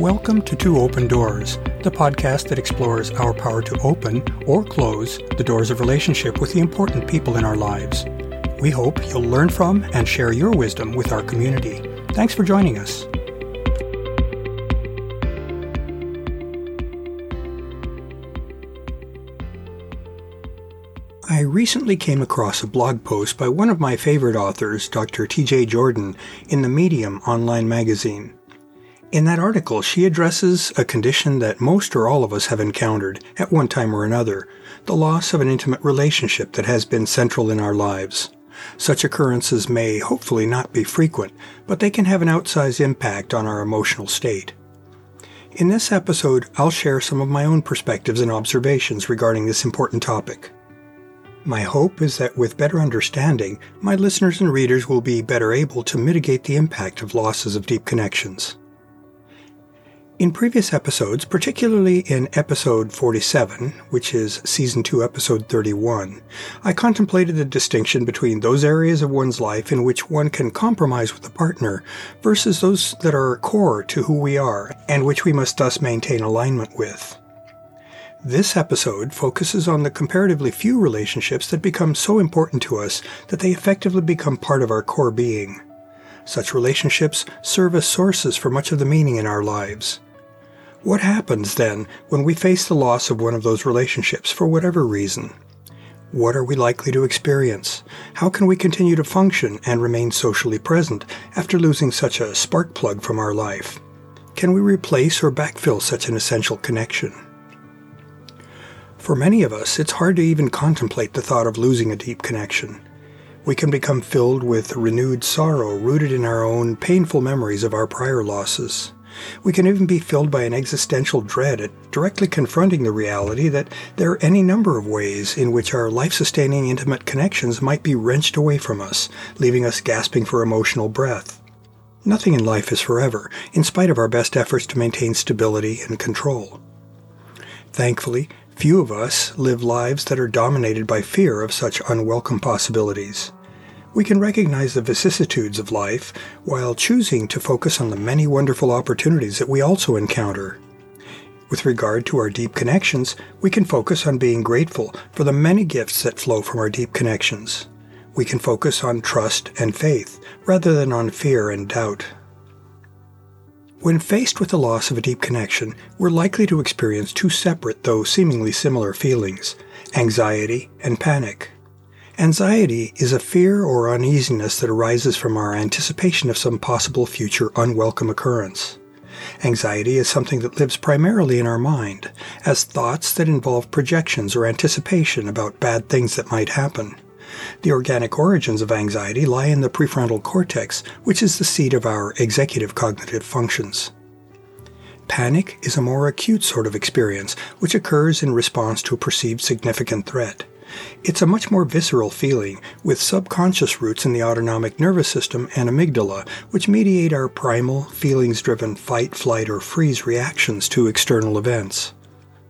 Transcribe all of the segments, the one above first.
Welcome to Two Open Doors, the podcast that explores our power to open or close the doors of relationship with the important people in our lives. We hope you'll learn from and share your wisdom with our community. Thanks for joining us. I recently came across a blog post by one of my favorite authors, Dr. T J Jordan, in the Medium online magazine. In that article, she addresses a condition that most or all of us have encountered at one time or another, the loss of an intimate relationship that has been central in our lives. Such occurrences may hopefully not be frequent, but they can have an outsized impact on our emotional state. In this episode, I'll share some of my own perspectives and observations regarding this important topic. My hope is that with better understanding, my listeners and readers will be better able to mitigate the impact of losses of deep connections. In previous episodes, particularly in episode 47, which is season 2, episode 31, I contemplated the distinction between those areas of one's life in which one can compromise with a partner versus those that are core to who we are and which we must thus maintain alignment with. This episode focuses on the comparatively few relationships that become so important to us that they effectively become part of our core being. Such relationships serve as sources for much of the meaning in our lives. What happens, then, when we face the loss of one of those relationships for whatever reason? What are we likely to experience? How can we continue to function and remain socially present after losing such a spark plug from our life? Can we replace or backfill such an essential connection? For many of us, it's hard to even contemplate the thought of losing a deep connection. We can become filled with renewed sorrow rooted in our own painful memories of our prior losses. We can even be filled by an existential dread at directly confronting the reality that there are any number of ways in which our life-sustaining intimate connections might be wrenched away from us, leaving us gasping for emotional breath. Nothing in life is forever, in spite of our best efforts to maintain stability and control. Thankfully, few of us live lives that are dominated by fear of such unwelcome possibilities. We can recognize the vicissitudes of life while choosing to focus on the many wonderful opportunities that we also encounter. With regard to our deep connections, we can focus on being grateful for the many gifts that flow from our deep connections. We can focus on trust and faith rather than on fear and doubt. When faced with the loss of a deep connection, we're likely to experience two separate, though seemingly similar feelings: anxiety and panic. Anxiety is a fear or uneasiness that arises from our anticipation of some possible future unwelcome occurrence. Anxiety is something that lives primarily in our mind, as thoughts that involve projections or anticipation about bad things that might happen. The organic origins of anxiety lie in the prefrontal cortex, which is the seat of our executive cognitive functions. Panic is a more acute sort of experience, which occurs in response to a perceived significant threat. It's a much more visceral feeling, with subconscious roots in the autonomic nervous system and amygdala, which mediate our primal, feelings-driven fight, flight, or freeze reactions to external events.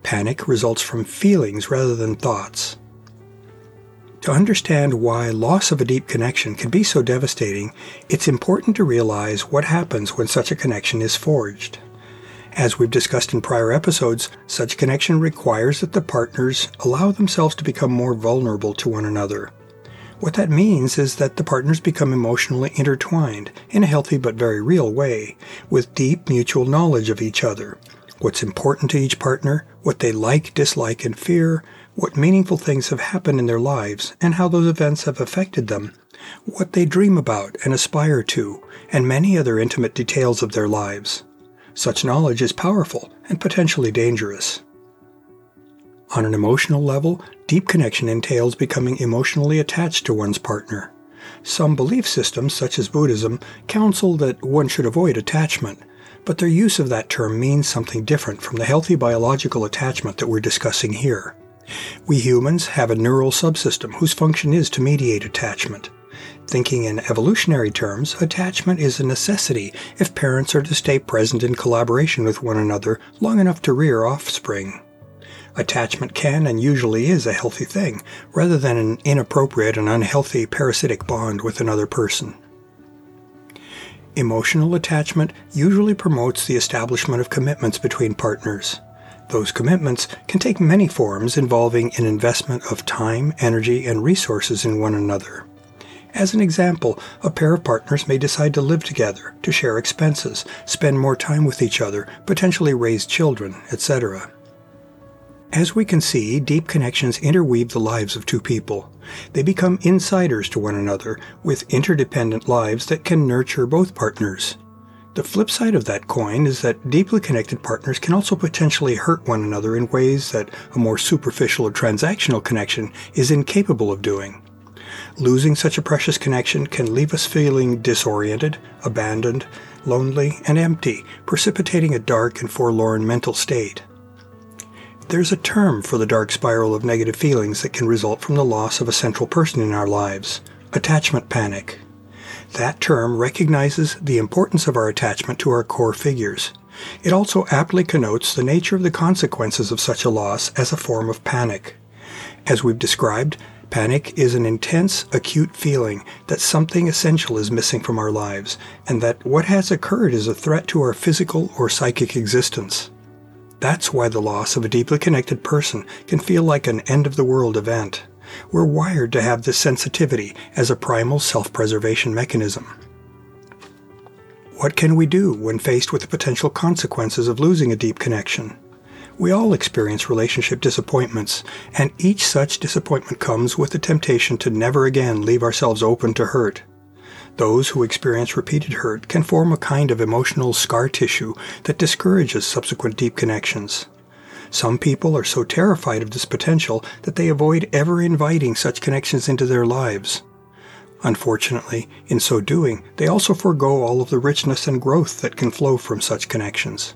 Panic results from feelings rather than thoughts. To understand why loss of a deep connection can be so devastating, it's important to realize what happens when such a connection is forged. As we've discussed in prior episodes, such connection requires that the partners allow themselves to become more vulnerable to one another. What that means is that the partners become emotionally intertwined in a healthy but very real way, with deep mutual knowledge of each other. What's important to each partner, what they like, dislike, and fear, what meaningful things have happened in their lives, and how those events have affected them, what they dream about and aspire to, and many other intimate details of their lives. Such knowledge is powerful and potentially dangerous. On an emotional level, deep connection entails becoming emotionally attached to one's partner. Some belief systems, such as Buddhism, counsel that one should avoid attachment, but their use of that term means something different from the healthy biological attachment that we're discussing here. We humans have a neural subsystem whose function is to mediate attachment. Thinking in evolutionary terms, attachment is a necessity if parents are to stay present in collaboration with one another long enough to rear offspring. Attachment can and usually is a healthy thing, rather than an inappropriate and unhealthy parasitic bond with another person. Emotional attachment usually promotes the establishment of commitments between partners. Those commitments can take many forms involving an investment of time, energy, and resources in one another. As an example, a pair of partners may decide to live together, to share expenses, spend more time with each other, potentially raise children, etc. As we can see, deep connections interweave the lives of two people. They become insiders to one another, with interdependent lives that can nurture both partners. The flip side of that coin is that deeply connected partners can also potentially hurt one another in ways that a more superficial or transactional connection is incapable of doing. Losing such a precious connection can leave us feeling disoriented, abandoned, lonely, and empty, precipitating a dark and forlorn mental state. There's a term for the dark spiral of negative feelings that can result from the loss of a central person in our lives: attachment panic. That term recognizes the importance of our attachment to our core figures. It also aptly connotes the nature of the consequences of such a loss as a form of panic. As we've described, panic is an intense, acute feeling that something essential is missing from our lives, and that what has occurred is a threat to our physical or psychic existence. That's why the loss of a deeply connected person can feel like an end-of-the-world event. We're wired to have this sensitivity as a primal self-preservation mechanism. What can we do when faced with the potential consequences of losing a deep connection? We all experience relationship disappointments, and each such disappointment comes with the temptation to never again leave ourselves open to hurt. Those who experience repeated hurt can form a kind of emotional scar tissue that discourages subsequent deep connections. Some people are so terrified of this potential that they avoid ever inviting such connections into their lives. Unfortunately, in so doing, they also forego all of the richness and growth that can flow from such connections.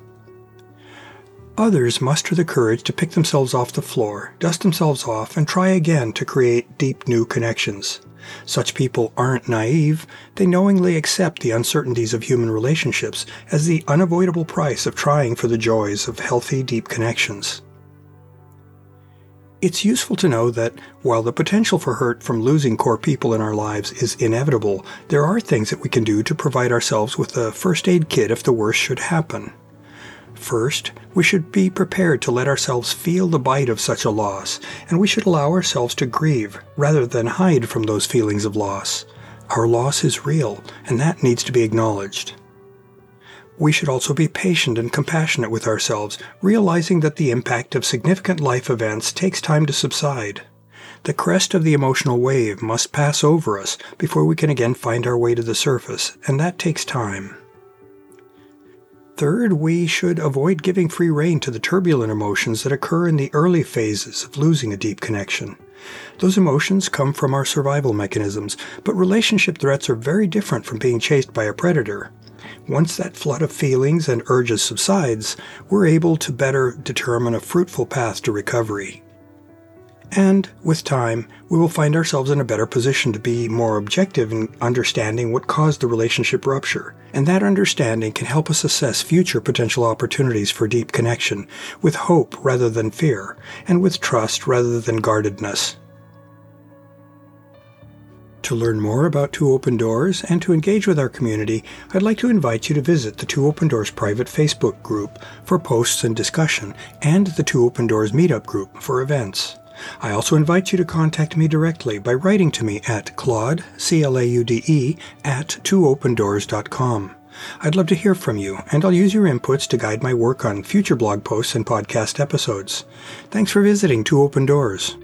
Others muster the courage to pick themselves off the floor, dust themselves off, and try again to create deep new connections. Such people aren't naive. They knowingly accept the uncertainties of human relationships as the unavoidable price of trying for the joys of healthy, deep connections. It's useful to know that, while the potential for hurt from losing core people in our lives is inevitable, there are things that we can do to provide ourselves with a first aid kit if the worst should happen. First, we should be prepared to let ourselves feel the bite of such a loss, and we should allow ourselves to grieve rather than hide from those feelings of loss. Our loss is real, and that needs to be acknowledged. We should also be patient and compassionate with ourselves, realizing that the impact of significant life events takes time to subside. The crest of the emotional wave must pass over us before we can again find our way to the surface, and that takes time. Third, we should avoid giving free rein to the turbulent emotions that occur in the early phases of losing a deep connection. Those emotions come from our survival mechanisms, but relationship threats are very different from being chased by a predator. Once that flood of feelings and urges subsides, we're able to better determine a fruitful path to recovery. And, with time, we will find ourselves in a better position to be more objective in understanding what caused the relationship rupture, and that understanding can help us assess future potential opportunities for deep connection, with hope rather than fear, and with trust rather than guardedness. To learn more about Two Open Doors and to engage with our community, I'd like to invite you to visit the Two Open Doors private Facebook group for posts and discussion, and the Two Open Doors meetup group for events. I also invite you to contact me directly by writing to me at claude, C-L-A-U-D-E, @twoopendoors.com. I'd love to hear from you, and I'll use your inputs to guide my work on future blog posts and podcast episodes. Thanks for visiting Two Open Doors.